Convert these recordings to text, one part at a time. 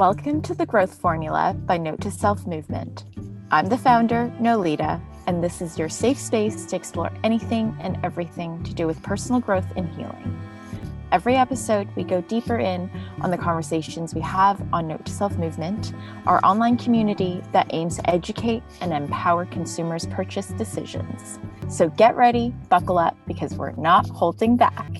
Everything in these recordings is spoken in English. Welcome to The Growth Formula by Note to Self Movement. I'm the founder, Nolita, and this is your safe space to explore anything and everything to do with personal growth and healing. Every episode, we go deeper in on the conversations we have on Note to Self Movement, our online community that aims to educate and empower consumers' purchase decisions. So get ready, buckle up, because we're not holding back.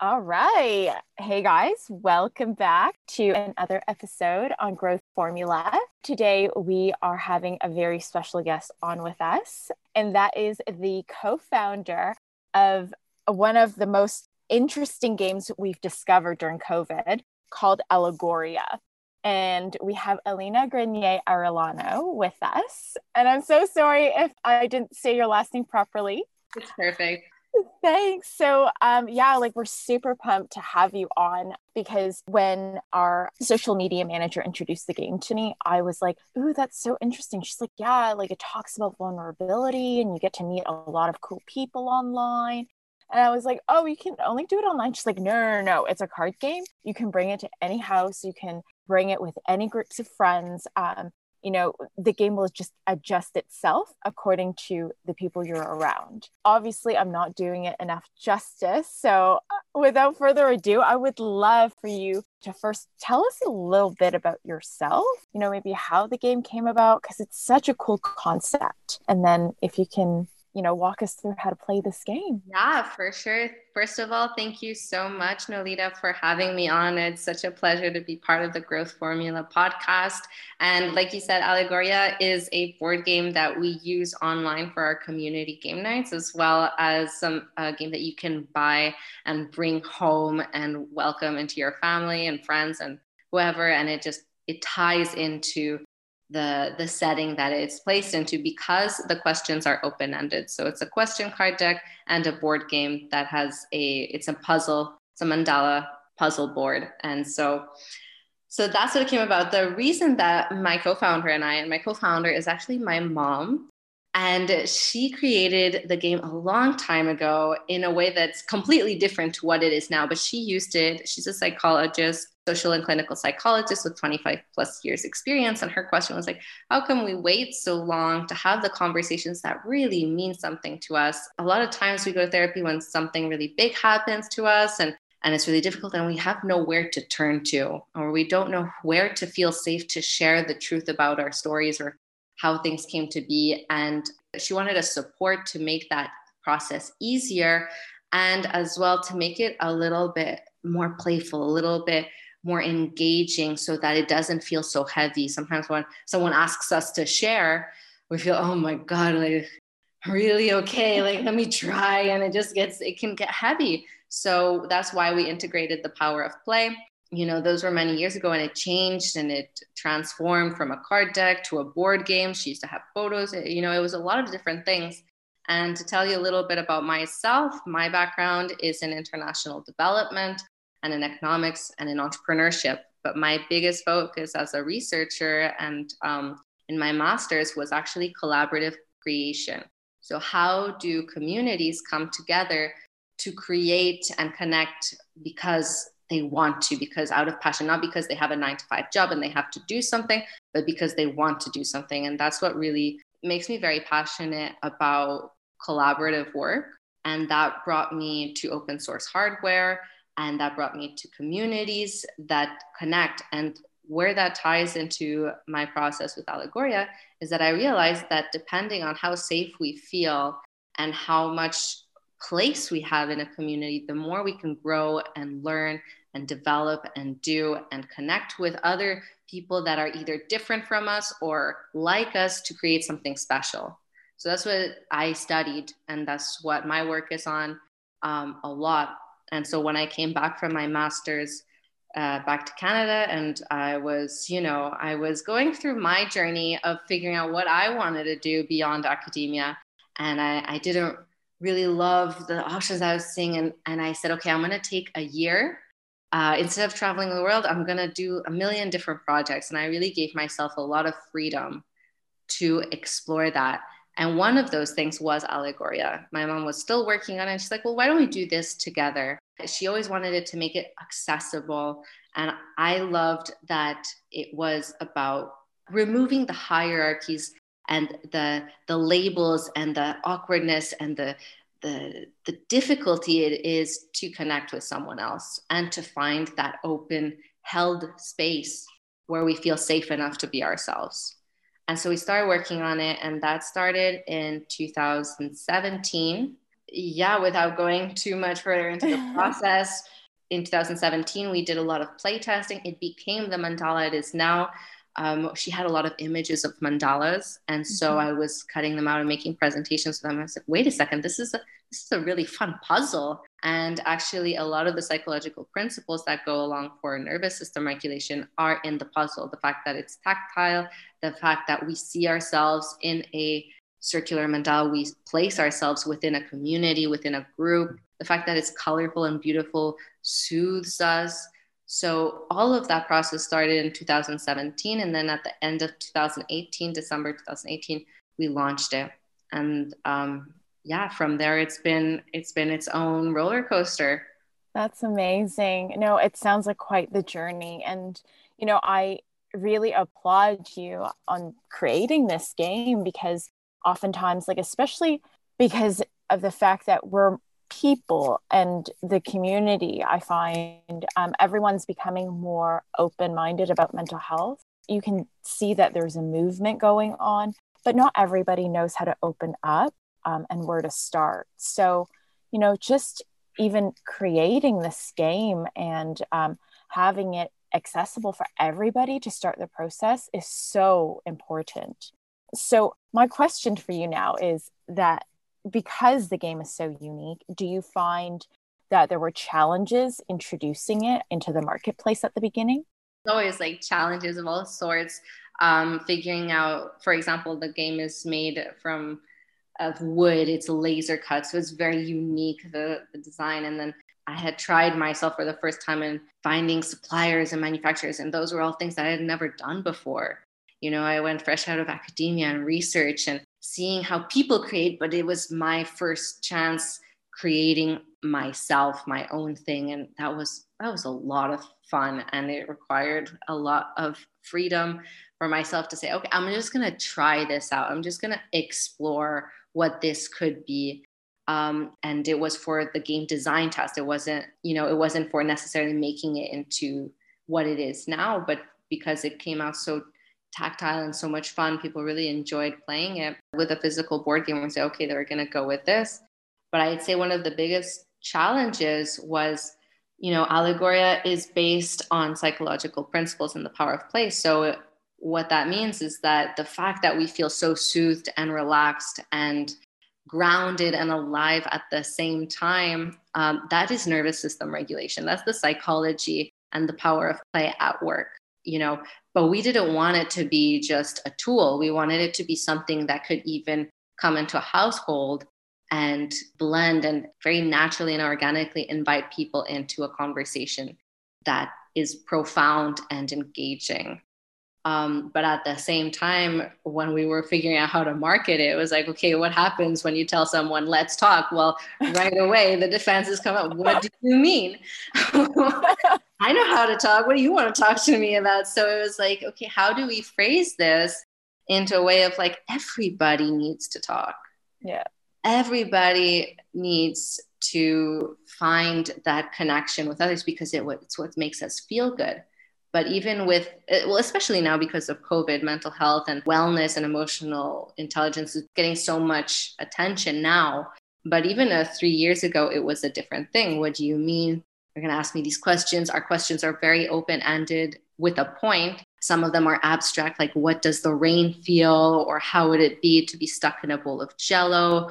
All right. Hey guys, welcome back to another episode on Growth Formula. Today we are having a very special guest on with us, and that is the co-founder of one of the most interesting games we've discovered during COVID called Allegoria. And we have Elena Grenier-Arellano with us. And I'm so sorry if I didn't say your last name properly. It's perfect. Thanks. So we're super pumped to have you on, because when our social media manager introduced the game to me, I was like, ooh, that's so interesting. She's like, yeah, like it talks about vulnerability and you get to meet a lot of cool people online. And I was like, oh, you can only do it online. She's like, no, it's a card game. You can bring it to any house. You can bring it with any groups of friends. The game will just adjust itself according to the people you're around. Obviously, I'm not doing it enough justice. So without further ado, I would love for you to first tell us a little bit about yourself, maybe how the game came about, because it's such a cool concept. And then if you can, walk us through how to play this game. Yeah, for sure. First of all, thank you so much, Nolita, for having me on. It's such a pleasure to be part of the Growth Formula podcast. And like you said, Allegoria is a board game that we use online for our community game nights, as well as some game that you can buy and bring home and welcome into your family and friends and whoever. And it ties into the setting that it's placed into, because the questions are open-ended. So it's a question card deck and a board game that has it's a puzzle, it's a mandala puzzle board. And so that's what it came about. The reason that my co-founder is actually my mom. And she created the game a long time ago in a way that's completely different to what it is now, but she used it. She's a psychologist, social and clinical psychologist with 25 plus years experience. And her question was like, how come we wait so long to have the conversations that really mean something to us? A lot of times we go to therapy when something really big happens to us and it's really difficult, and we have nowhere to turn to, or we don't know where to feel safe to share the truth about our stories or how things came to be. And she wanted a support to make that process easier, and as well to make it a little bit more playful, a little bit more engaging, so that it doesn't feel so heavy. Sometimes when someone asks us to share, we feel, oh my God, like really, okay, like let me try. And it can get heavy. So that's why we integrated the power of play. Those were many years ago, and it changed and it transformed from a card deck to a board game. She used to have photos. It was a lot of different things. And to tell you a little bit about myself, my background is in international development and in economics and in entrepreneurship. But my biggest focus as a researcher and in my master's was actually collaborative creation. So how do communities come together to create and connect because they want to, because out of passion, not because they have a 9-to-5 job and they have to do something, but because they want to do something. And that's what really makes me very passionate about collaborative work. And that brought me to open source hardware. And that brought me to communities that connect. And where that ties into my process with Allegoria is that I realized that depending on how safe we feel and how much place we have in a community, the more we can grow and learn and develop and do and connect with other people that are either different from us or like us to create something special. So that's what I studied, and that's what my work is on a lot. And so when I came back from my master's back to Canada, and I was going through my journey of figuring out what I wanted to do beyond academia, and I didn't really loved the options I was seeing. And I said, okay, I'm going to take a year. Instead of traveling the world, I'm going to do a million different projects. And I really gave myself a lot of freedom to explore that. And one of those things was Allegoria. My mom was still working on it. And she's like, well, why don't we do this together? She always wanted to make it accessible. And I loved that it was about removing the hierarchies and the labels and the awkwardness and the difficulty it is to connect with someone else and to find that open, held space where we feel safe enough to be ourselves. And so we started working on it, and that started in 2017. Yeah, without going too much further into the process, in 2017, we did a lot of play testing. It became the mandala it is now. She had a lot of images of mandalas. And so I was cutting them out and making presentations for them. I said, wait a second, this is a really fun puzzle. And actually a lot of the psychological principles that go along for nervous system regulation are in the puzzle. The fact that it's tactile, the fact that we see ourselves in a circular mandala, we place ourselves within a community, within a group. The fact that it's colorful and beautiful soothes us. So all of that process started in 2017. And then at the end of 2018, December 2018, we launched it. And from there, it's been its own roller coaster. That's amazing. No, it sounds like quite the journey. And, you know, I really applaud you on creating this game, because oftentimes, like, especially because of the fact that we're people and the community, I find everyone's becoming more open-minded about mental health. You can see that there's a movement going on, but not everybody knows how to open up and where to start. So, you know, just even creating this game and having it accessible for everybody to start the process is so important. So my question for you now is that because the game is so unique, do you find that there were challenges introducing it into the marketplace at the beginning? There's always like challenges of all sorts. Figuring out, for example, the game is made of wood. It's laser cut, so it's very unique, the design. And then I had tried myself for the first time in finding suppliers and manufacturers, and those were all things that I had never done before. You know, I went fresh out of academia and research and seeing how people create, but it was my first chance creating myself, my own thing. And that was a lot of fun. And it required a lot of freedom for myself to say, okay, I'm just going to try this out. I'm just going to explore what this could be. And it was for the game design test. It wasn't for necessarily making it into what it is now, but because it came out so tactile and so much fun, people really enjoyed playing it. With a physical board game, we say, okay, they're going to go with this. But I'd say one of the biggest challenges was, you know, Allegoria is based on psychological principles and the power of play. So what that means is that the fact that we feel so soothed and relaxed and grounded and alive at the same time, that is nervous system regulation. That's the psychology and the power of play at work. You know, but we didn't want it to be just a tool. We wanted it to be something that could even come into a household and blend and very naturally and organically invite people into a conversation that is profound and engaging. But at the same time, when we were figuring out how to market it, it was like, okay, what happens when you tell someone, let's talk? Well, right away, the defenses come up. What do you mean? I know how to talk. What do you want to talk to me about? So it was like, okay, how do we phrase this into a way of like, everybody needs to talk. Yeah. Everybody needs to find that connection with others because it's what makes us feel good. But even with, well, especially now because of COVID, mental health and wellness and emotional intelligence is getting so much attention now. But even 3 years ago, it was a different thing. What do you mean? You're going to ask me these questions. Our questions are very open-ended with a point. Some of them are abstract, like what does the rain feel? Or how would it be to be stuck in a bowl of Jell-O?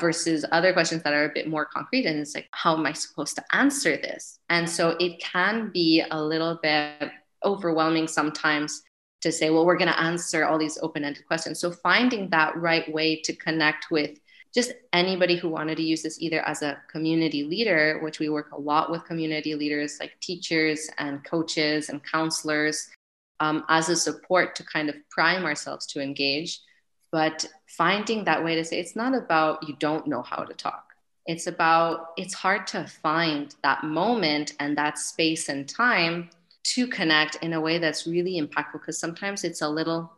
Versus other questions that are a bit more concrete. And it's like, how am I supposed to answer this? And so it can be a little bit overwhelming sometimes to say, well, we're going to answer all these open-ended questions. So finding that right way to connect with just anybody who wanted to use this either as a community leader, which we work a lot with community leaders like teachers and coaches and counselors, as a support to kind of prime ourselves to engage. But finding that way to say, it's not about you don't know how to talk. It's about, it's hard to find that moment and that space and time to connect in a way that's really impactful, because sometimes it's a little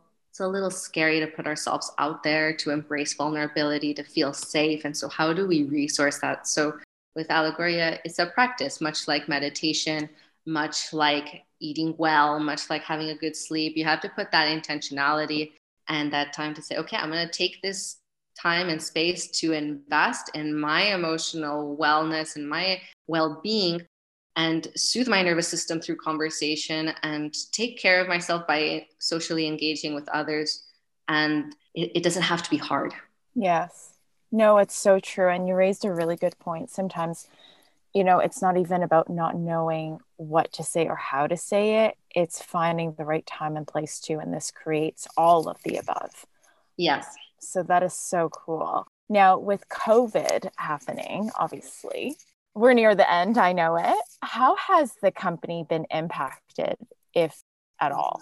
scary to put ourselves out there, to embrace vulnerability, to feel safe. And so how do we resource that? So with Allegoria, it's a practice, much like meditation, much like eating well, much like having a good sleep. You have to put that intentionality and that time to say, okay, I'm going to take this time and space to invest in my emotional wellness and my well-being, and soothe my nervous system through conversation, and take care of myself by socially engaging with others. And it doesn't have to be hard. Yes. No, it's so true. And you raised a really good point. Sometimes, you know, it's not even about not knowing what to say or how to say it. It's finding the right time and place to, and this creates all of the above. Yes. So that is so cool. Now, with COVID happening, obviously, we're near the end, I know it. How has the company been impacted, if at all?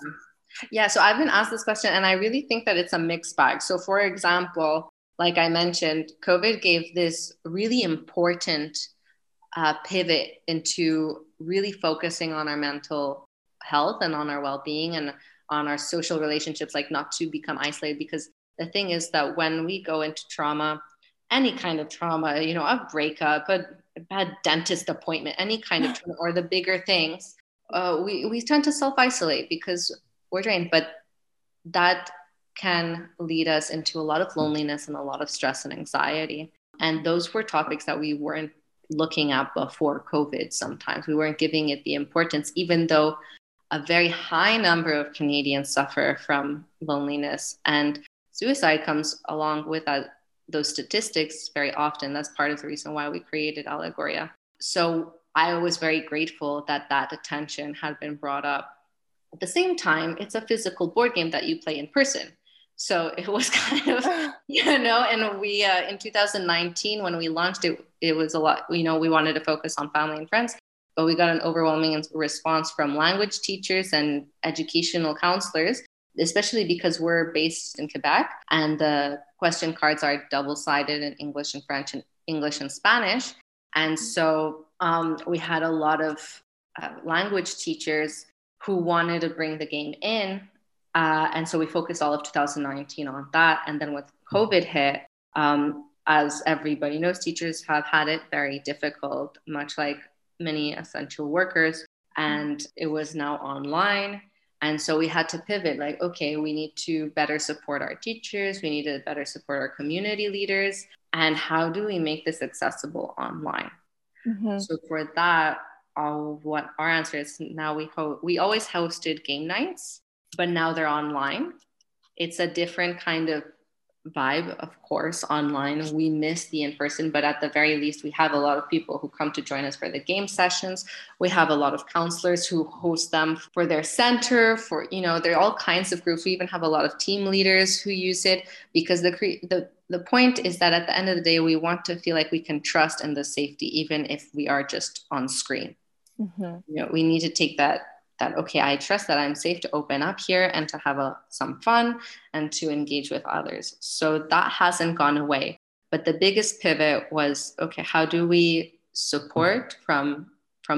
Yeah, so I've been asked this question, and I really think that it's a mixed bag. So for example, like I mentioned, COVID gave this really important pivot into really focusing on our mental health and on our well-being and on our social relationships, like not to become isolated. Because the thing is that when we go into trauma, any kind of trauma, you know, a breakup, a bad dentist appointment, any kind of trauma, or the bigger things, we tend to self-isolate because we're drained. But that can lead us into a lot of loneliness and a lot of stress and anxiety. And those were topics that we weren't looking at before COVID sometimes. We weren't giving it the importance, even though a very high number of Canadians suffer from loneliness, and suicide comes along with that. Those statistics very often. That's part of the reason why we created Allegoria. So I was very grateful that that attention had been brought up. At the same time, it's a physical board game that you play in person. So it was kind of, you know, and we, in 2019, when we launched it, it was a lot, you know, we wanted to focus on family and friends, but we got an overwhelming response from language teachers and educational counselors, especially because we're based in Quebec and the question cards are double-sided in English and French and English and Spanish. And so we had a lot of language teachers who wanted to bring the game in. And so we focused all of 2019 on that. And then when COVID hit, as everybody knows, teachers have had it very difficult, much like many essential workers. And it was now online. And so we had to pivot, like, okay, we need to better support our teachers. We need to better support our community leaders. And how do we make this accessible online? Mm-hmm. So for that, what our answer is now we always hosted game nights, but now they're online. It's a different kind of vibe, of course, online. We miss the in-person, but at the very least, we have a lot of people who come to join us for the game sessions. We have a lot of counselors who host them for their center, for, you know, there are all kinds of groups. We even have a lot of team leaders who use it, because the point is that at the end of the day, we want to feel like we can trust in the safety, even if we are just on screen. Mm-hmm. You know, we need to take that, okay, I trust that I'm safe to open up here and to have some fun and to engage with others. So that hasn't gone away. But the biggest pivot was, okay, how do we support from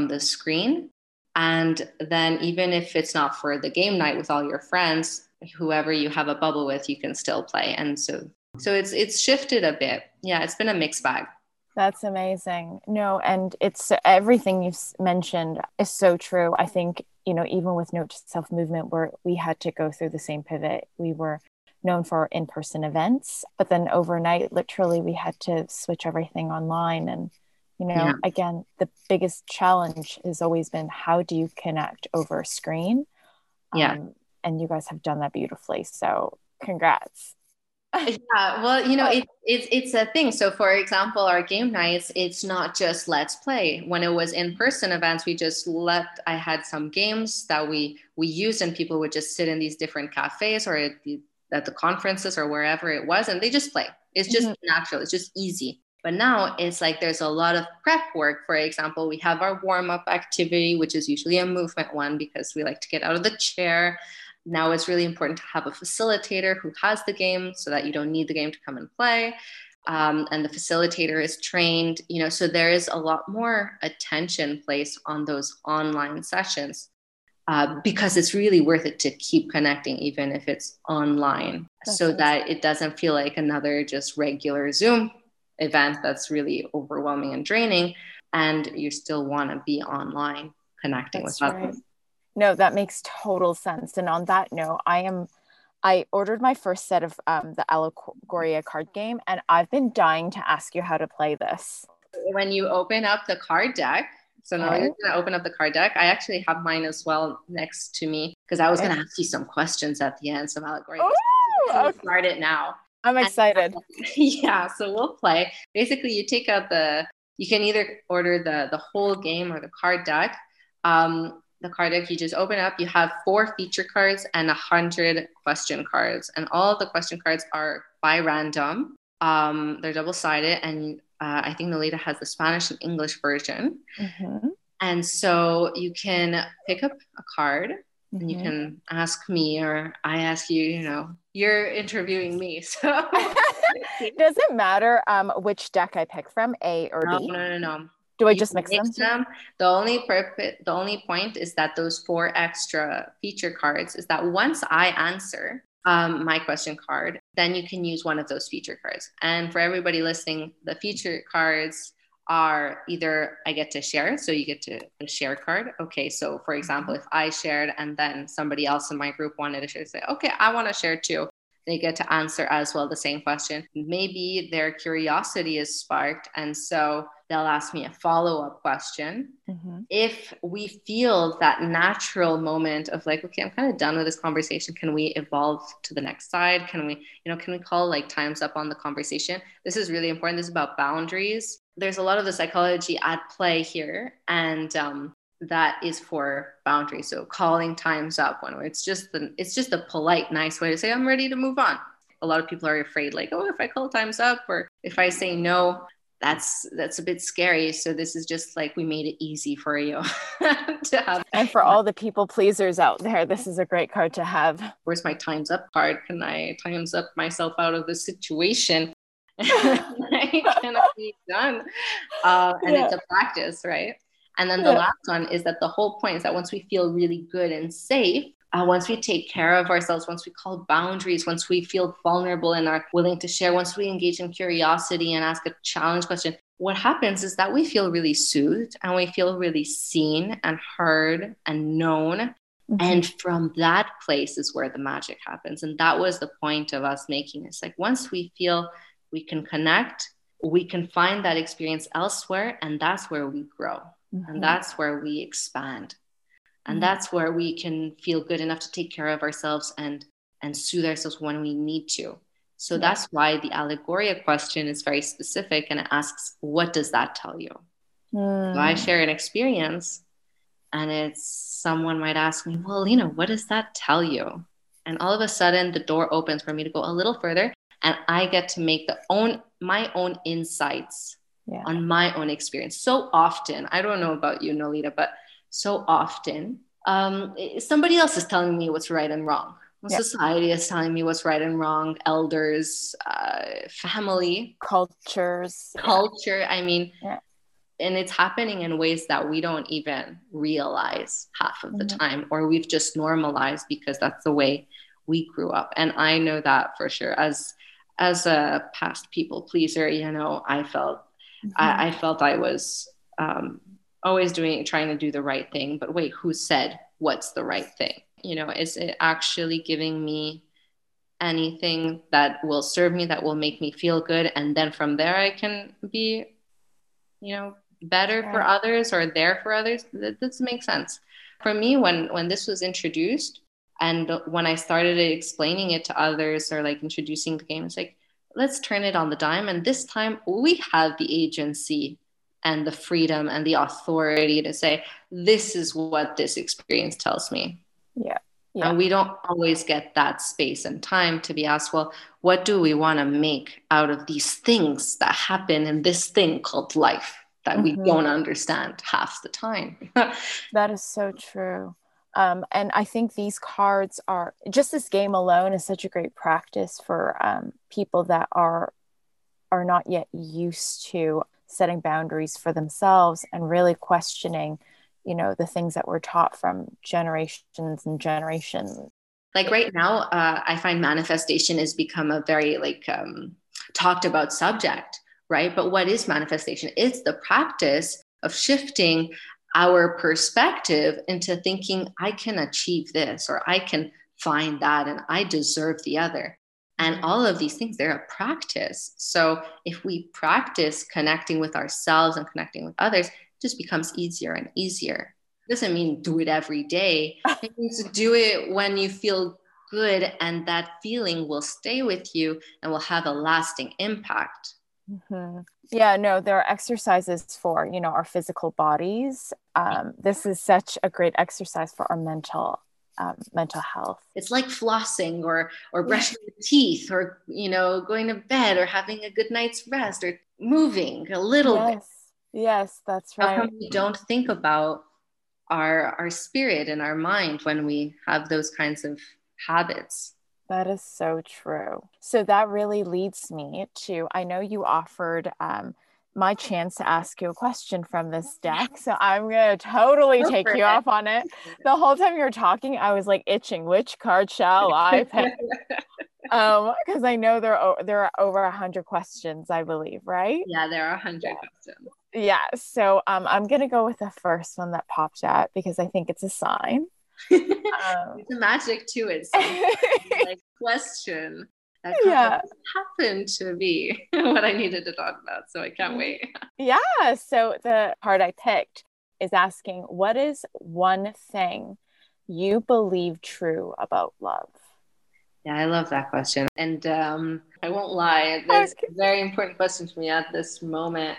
the screen? And then even if it's not for the game night with all your friends, whoever you have a bubble with, you can still play. And so it's shifted a bit. Yeah, it's been a mixed bag. That's amazing. No, and it's everything you've mentioned is so true. I think, you know, even with Note to Self Movement, where we had to go through the same pivot. We were known for our in-person events, but then overnight, literally, we had to switch everything online. And, you know, Again, the biggest challenge has always been, how do you connect over a screen? Yeah. And you guys have done that beautifully. So congrats. Yeah, well, you know, it's a thing. So for example, our game nights, it's not just let's play. When it was in-person events, we just I had some games that we used, and people would just sit in these different cafes or at the conferences or wherever it was, and they just play. It's just natural. It's just easy. But now it's like there's a lot of prep work. For example, we have our warm-up activity, which is usually a movement one because we like to get out of the chair. Now it's really important to have a facilitator who has the game so that you don't need the game to come and play. and the facilitator is trained, you know, so there is a lot more attention placed on those online sessions because it's really worth it to keep connecting, even if it's online. That's so nice. That it doesn't feel like another just regular Zoom event that's really overwhelming and draining, and you still want to be online connecting that's with others. Right. No, that makes total sense. And on that note, I ordered my first set of the Allegoria card game, and I've been dying to ask you how to play this. When you open up the card deck, so now you're going to open up the card deck. I actually have mine as well next to me because I was going to ask you some questions at the end, some Allegoria. Oh, okay. Start it now. I'm excited. And, yeah, so we'll play. Basically, you take out you can either order the whole game or the card deck. The card deck, you just open up, you have 4 feature cards and 100 question cards. And all of the question cards are by random. They're double-sided. And I think Nolita has the Spanish and English version. Mm-hmm. And so you can pick up a card and you can ask me, or I ask you, you know, you're interviewing me. So does it matter which deck I pick from, A or B? No. Do I just mix them? The only point is that those 4 extra feature cards is that once I answer my question card, then you can use one of those feature cards. And for everybody listening, the feature cards are either I get to share, so you get to a share card. Okay, so for example, if I shared and then somebody else in my group wanted to share, say, okay, I want to share too. They get to answer as well the same question. Maybe their curiosity is sparked, and so they'll ask me a follow-up question. Mm-hmm. If we feel that natural moment of like, okay, I'm kind of done with this conversation. Can we evolve to the next side? Can we call like time's up on the conversation? This is really important. This is about boundaries. There's a lot of the psychology at play here, and that is for boundaries. So calling time's up when it's just a polite, nice way to say, I'm ready to move on. A lot of people are afraid like, oh, if I call time's up or if I say no, that's a bit scary. So this is just like, we made it easy for you to have. And for all the people pleasers out there, this is a great card to have. Where's my time's up card? Can I time's up myself out of this situation? I cannot be done. It's a practice, right? And then the last one is that the whole point is that once we feel really good and safe, once we take care of ourselves, once we call boundaries, once we feel vulnerable and are willing to share, once we engage in curiosity and ask a challenge question, what happens is that we feel really soothed and we feel really seen and heard and known. Mm-hmm. And from that place is where the magic happens. And that was the point of us making this. Like once we feel we can connect, we can find that experience elsewhere, and that's where we grow. Mm-hmm. And that's where we expand. And that's where we can feel good enough to take care of ourselves and soothe ourselves when we need to. So that's why the Allegoria question is very specific and it asks, what does that tell you? So I share an experience and someone might ask me, well, you know, what does that tell you? And all of a sudden the door opens for me to go a little further and I get to make my own insights on my own experience. So often, I don't know about you, Nolita, but so often somebody else is telling me what's right and wrong. Society is telling me what's right and wrong. Elders, family, culture. I mean, and it's happening in ways that we don't even realize half of the time, or we've just normalized because that's the way we grew up. And I know that for sure. As a past people pleaser, you know, I felt I was always trying to do the right thing, but wait, who said what's the right thing? You know, is it actually giving me anything that will serve me, that will make me feel good? And then from there I can be, you know, better for others or there for others. This makes sense. For me, when this was introduced and when I started explaining it to others or like introducing the game, it's like, let's turn it on the dime. And this time we have the agency and the freedom and the authority to say, this is what this experience tells me. Yeah. And we don't always get that space and time to be asked, well, what do we want to make out of these things that happen in this thing called life that we don't understand half the time? That is so true. And I think these cards are just this game alone is such a great practice for people that are are not yet used to setting boundaries for themselves and really questioning, you know, the things that we're taught from generations and generations. Like right now, I find manifestation has become a very talked about subject, right? But what is manifestation? It's the practice of shifting our perspective into thinking, I can achieve this, or I can find that, and I deserve the other. And all of these things, they're a practice. So if we practice connecting with ourselves and connecting with others, it just becomes easier and easier. It doesn't mean do it every day. It means do it when you feel good, and that feeling will stay with you and will have a lasting impact. Mm-hmm. Yeah, no, there are exercises for, you know, our physical bodies. This is such a great exercise for our mental health. It's like flossing or brushing your teeth, or, you know, going to bed, or having a good night's rest, or moving a little bit. Yes, that's right. How come we don't think about our spirit and our mind when we have those kinds of habits? That is so true. So that really leads me to, I know you offered my chance to ask you a question from this deck. So I'm going to totally take you up on it. The whole time you were talking, I was like itching, which card shall I pick? Because I know there are over 100 questions, I believe, right? Yeah, there are 100 questions. Yeah. So I'm going to go with the first one that popped up because I think it's a sign. It's a magic to it. So like question that happened to be what I needed to talk about, so I can't wait. Yeah, so the part I picked is asking, what is one thing you believe true about love? Yeah, I love that question, and I won't lie, that's a very important question to me at this moment,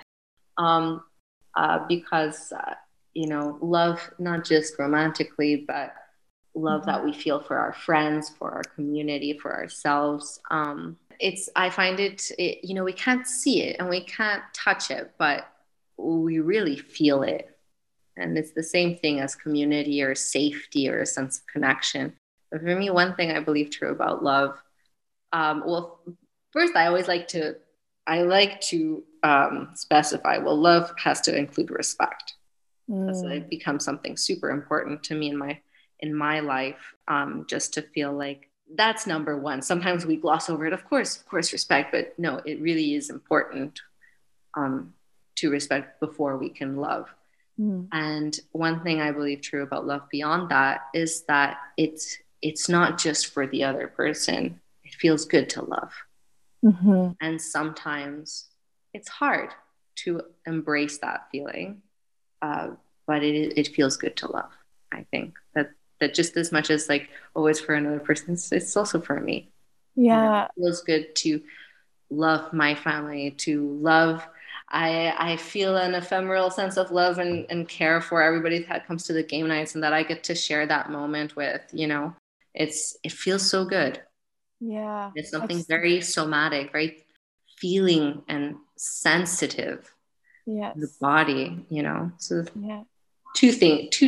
because you know, love, not just romantically, but love that we feel for our friends, for our community, for ourselves. I find it, you know, we can't see it and we can't touch it, but we really feel it. And it's the same thing as community or safety or a sense of connection. But for me, one thing I believe true about love, first, I always like to specify, well, love has to include respect. So it becomes something super important to me in my life, just to feel like that's number one. Sometimes we gloss over it, of course, respect, but no, it really is important to respect before we can love. And one thing I believe true about love beyond that is that it's not just for the other person. It feels good to love. Mm-hmm. And sometimes it's hard to embrace that feeling. But it feels good to love. I think that just as much as like, oh, it's for another person, it's also for me. Yeah, it feels good to love my family, to love. I feel an ephemeral sense of love and care for everybody that comes to the game nights and that I get to share that moment with. You know, it feels so good. Yeah, it's something very somatic, very feeling and sensitive. Yes. The body, you know. So yeah. Two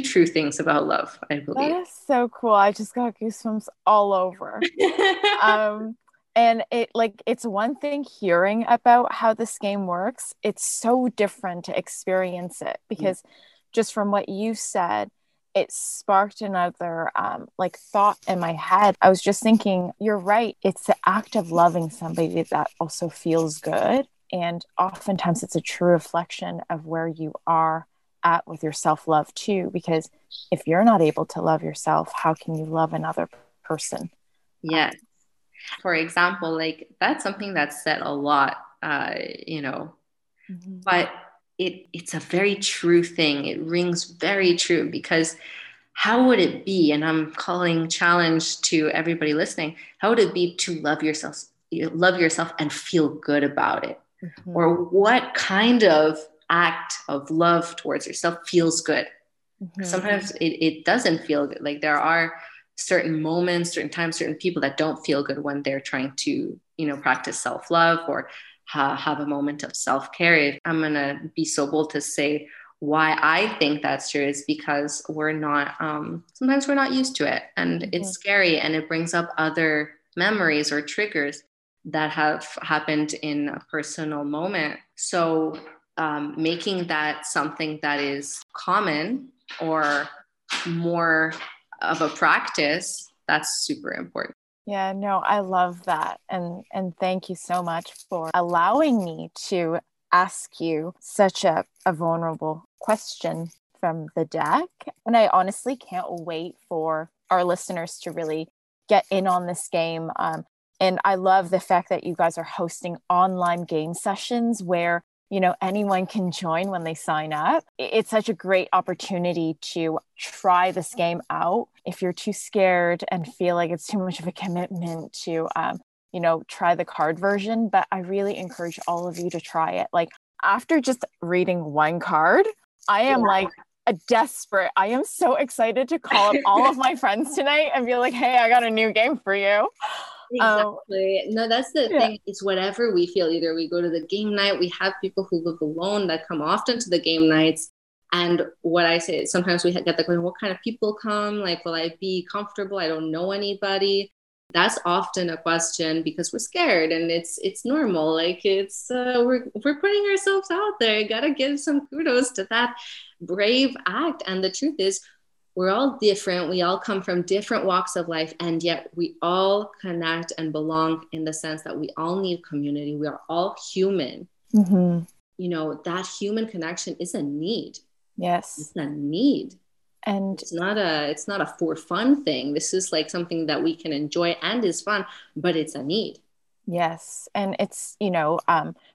true things about love, I believe. That is so cool. I just got goosebumps all over. And it's one thing hearing about how this game works. It's so different to experience it because just from what you said, it sparked another thought in my head. I was just thinking, you're right. It's the act of loving somebody that also feels good. And oftentimes it's a true reflection of where you are at with your self-love too, because if you're not able to love yourself, how can you love another person? Yes. For example, that's something that's said a lot, you know, but it's a very true thing. It rings very true because how would it be? And I'm calling challenge to everybody listening. How would it be to love yourself and feel good about it? Mm-hmm. Or what kind of act of love towards yourself feels good? Mm-hmm. Sometimes it doesn't feel good. Like there are certain moments, certain times, certain people that don't feel good when they're trying to, you know, practice self-love or have a moment of self-care. If I'm going to be so bold to say why I think that's true is because we're not, sometimes we're not used to it, and it's scary and it brings up other memories or triggers that have happened in a personal moment. So making that something that is common or more of a practice, that's super important. Yeah, no, I love that. And thank you so much for allowing me to ask you such a vulnerable question from the deck. And I honestly can't wait for our listeners to really get in on this game. And I love the fact that you guys are hosting online game sessions where, you know, anyone can join when they sign up. It's such a great opportunity to try this game out. If you're too scared and feel like it's too much of a commitment to, you know, try the card version, but I really encourage all of you to try it. Like after just reading one card, I am like a desperate. I am so excited to call up all of my friends tonight and be like, hey, I got a new game for you. Exactly. No, that's the thing. It's whatever we feel. Either we go to the game night, we have people who live alone that come often to the game nights. And what I say, sometimes we get the question, what kind of people come? Like, will I be comfortable? I don't know anybody. That's often a question because we're scared, and it's normal. Like it's we're putting ourselves out there. You gotta give some kudos to that brave act. And the truth is, we're all different. We all come from different walks of life, and yet we all connect and belong in the sense that we all need community. We are all human. Mm-hmm. You know, that human connection is a need. Yes. It's a need. And it's not a for fun thing. This is like something that we can enjoy and is fun, but it's a need. Yes. And it's, you know,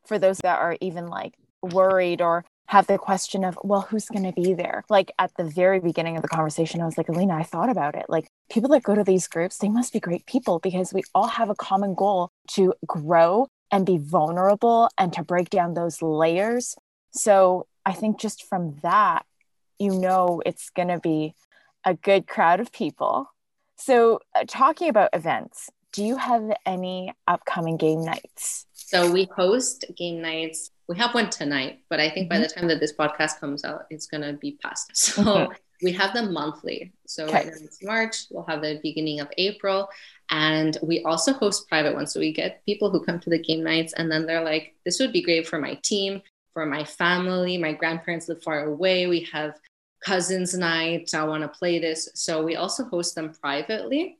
for those that are even like worried or have the question of, well, who's going to be there? Like at the very beginning of the conversation, I was like, Elena, I thought about it. Like people that go to these groups, they must be great people because we all have a common goal to grow and be vulnerable and to break down those layers. So I think just from that, you know, it's going to be a good crowd of people. So talking about events, do you have any upcoming game nights? So we host game nights. We have one tonight, but I think by the time that this podcast comes out, it's going to be past. So we have them monthly. So right now it's March, we'll have the beginning of April. And we also host private ones. So we get people who come to the game nights and then they're like, this would be great for my team, for my family. My grandparents live far away. We have cousins night. I want to play this. So we also host them privately.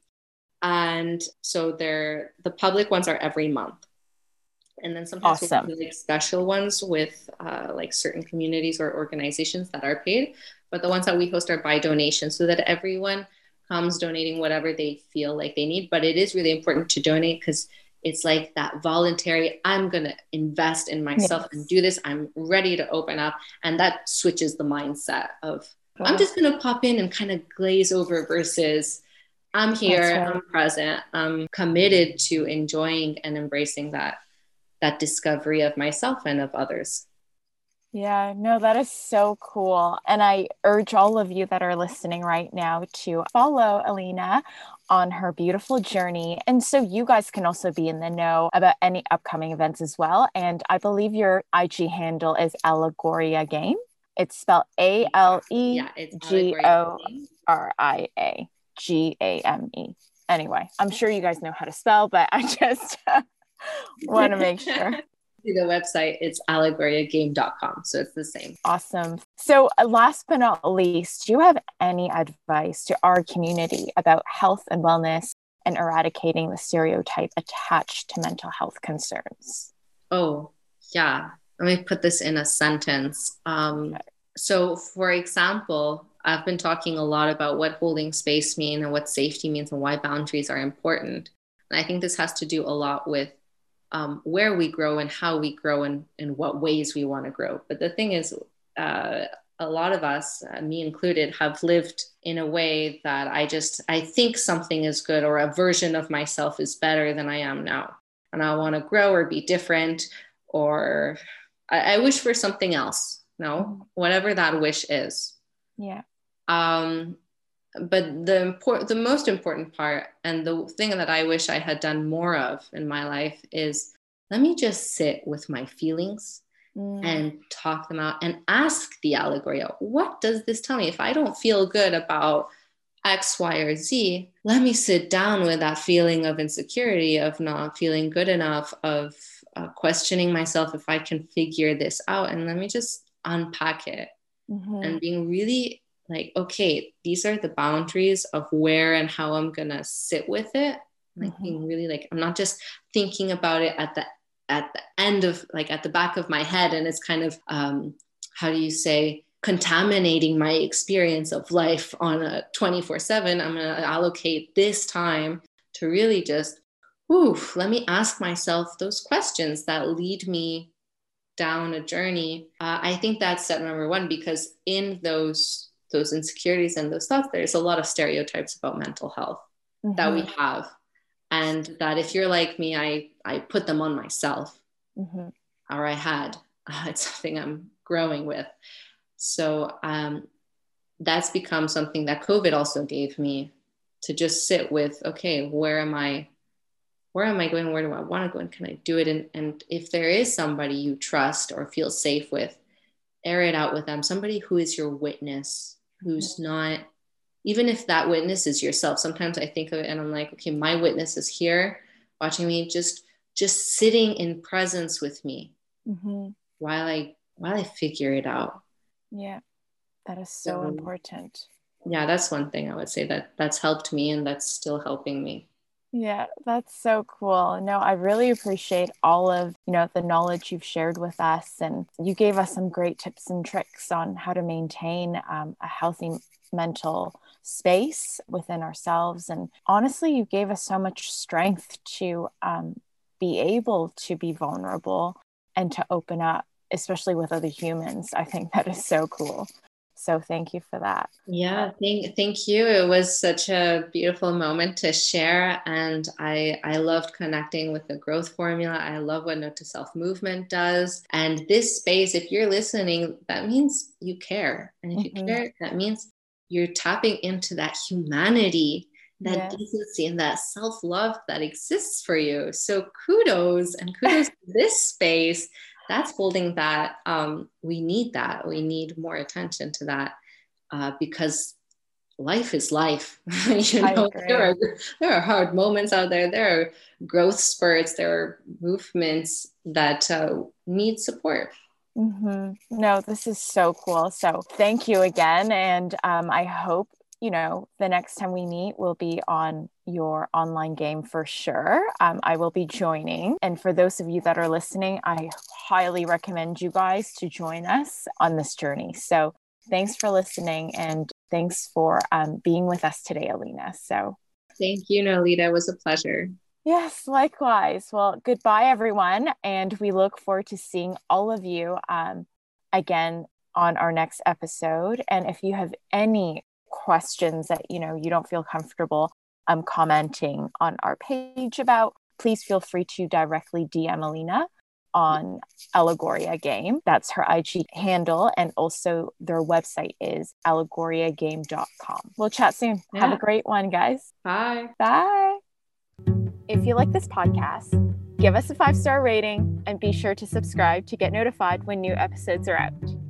And so the public ones are every month. And then sometimes we do like special ones with like certain communities or organizations that are paid. But the ones that we host are by donation so that everyone comes donating whatever they feel like they need. But it is really important to donate because it's like that voluntary, I'm going to invest in myself and do this. I'm ready to open up. And that switches the mindset of I'm just going to pop in and kind of glaze over versus I'm here, I'm present, I'm committed to enjoying and embracing that discovery of myself and of others. Yeah, no, that is so cool. And I urge all of you that are listening right now to follow Elena on her beautiful journey. And so you guys can also be in the know about any upcoming events as well. And I believe your IG handle is Allegoria Game. It's spelled ALEGORIA GAME. Anyway, I'm sure you guys know how to spell, but I just... want to make sure. The website, it's allegoriagame.com. So it's the same. Awesome. So last but not least, do you have any advice to our community about health and wellness and eradicating the stereotype attached to mental health concerns? Oh, yeah. Let me put this in a sentence. So for example, I've been talking a lot about what holding space means and what safety means and why boundaries are important. And I think this has to do a lot with where we grow and how we grow and in what ways we want to grow. But the thing is, a lot of us, me included, have lived in a way that I think something is good or a version of myself is better than I am now. And I want to grow or be different, or I wish for something else. No, whatever that wish is. Yeah. But the most important part, and the thing that I wish I had done more of in my life, is let me just sit with my feelings and talk them out and ask the Allegoria, what does this tell me? If I don't feel good about X, Y, or Z, let me sit down with that feeling of insecurity, of not feeling good enough, of questioning myself if I can figure this out. And let me just unpack it. Mm-hmm. And being really like, okay, these are the boundaries of where and how I'm going to sit with it. Like mm-hmm. being really like, I'm not just thinking about it at the end of, like at the back of my head. And it's kind of, how do you say, contaminating my experience of life on a 24/7. I'm going to allocate this time to really just, let me ask myself those questions that lead me down a journey. I think that's step number one, because in those insecurities and those thoughts, there's a lot of stereotypes about mental health mm-hmm. that we have. And that if you're like me, I put them on myself mm-hmm. or I had, it's something I'm growing with. So that's become something that COVID also gave me to just sit with, okay, where am I going? Where do I want to go? And can I do it? And if there is somebody you trust or feel safe with, air it out with them. Somebody who is your witness, who's not, even if that witness is yourself. Sometimes I think of it and I'm like, okay, my witness is here watching me, just sitting in presence with me mm-hmm. while I figure it out. Yeah, that is so important. Yeah, that's one thing I would say that's helped me and that's still helping me. Yeah, that's so cool. No, I really appreciate all of, the knowledge you've shared with us, and you gave us some great tips and tricks on how to maintain a healthy mental space within ourselves. And honestly, you gave us so much strength to be able to be vulnerable and to open up, especially with other humans. I think that is so cool. So thank you for that. Yeah, thank you. It was such a beautiful moment to share. And I loved connecting with the growth formula. I love what Note to Self Movement does. And this space, if you're listening, that means you care. And if mm-hmm. you care, that means you're tapping into that humanity, that yes. decency, and that self-love that exists for you. So kudos to this space. That's holding that. We need that. We need more attention to that because life is life. There are hard moments out there. There are growth spurts. There are movements that need support. Mm-hmm. No, this is so cool. So thank you again. And I hope, the next time we meet will be on your online game for sure. I will be joining. And for those of you that are listening, I highly recommend you guys to join us on this journey. So thanks for listening, and thanks for being with us today, Elena. So thank you, Nolita. It was a pleasure. Yes, likewise. Well, goodbye, everyone. And we look forward to seeing all of you again on our next episode. And if you have any questions that you don't feel comfortable commenting on our page about, please feel free to directly DM Elena on Allegoria Game. That's her IG handle, and also their website is allegoriagame.com. We'll chat soon. Yeah. Have a great one, guys. Bye. If you like this podcast, give us a 5-star rating and be sure to subscribe to get notified when new episodes are out.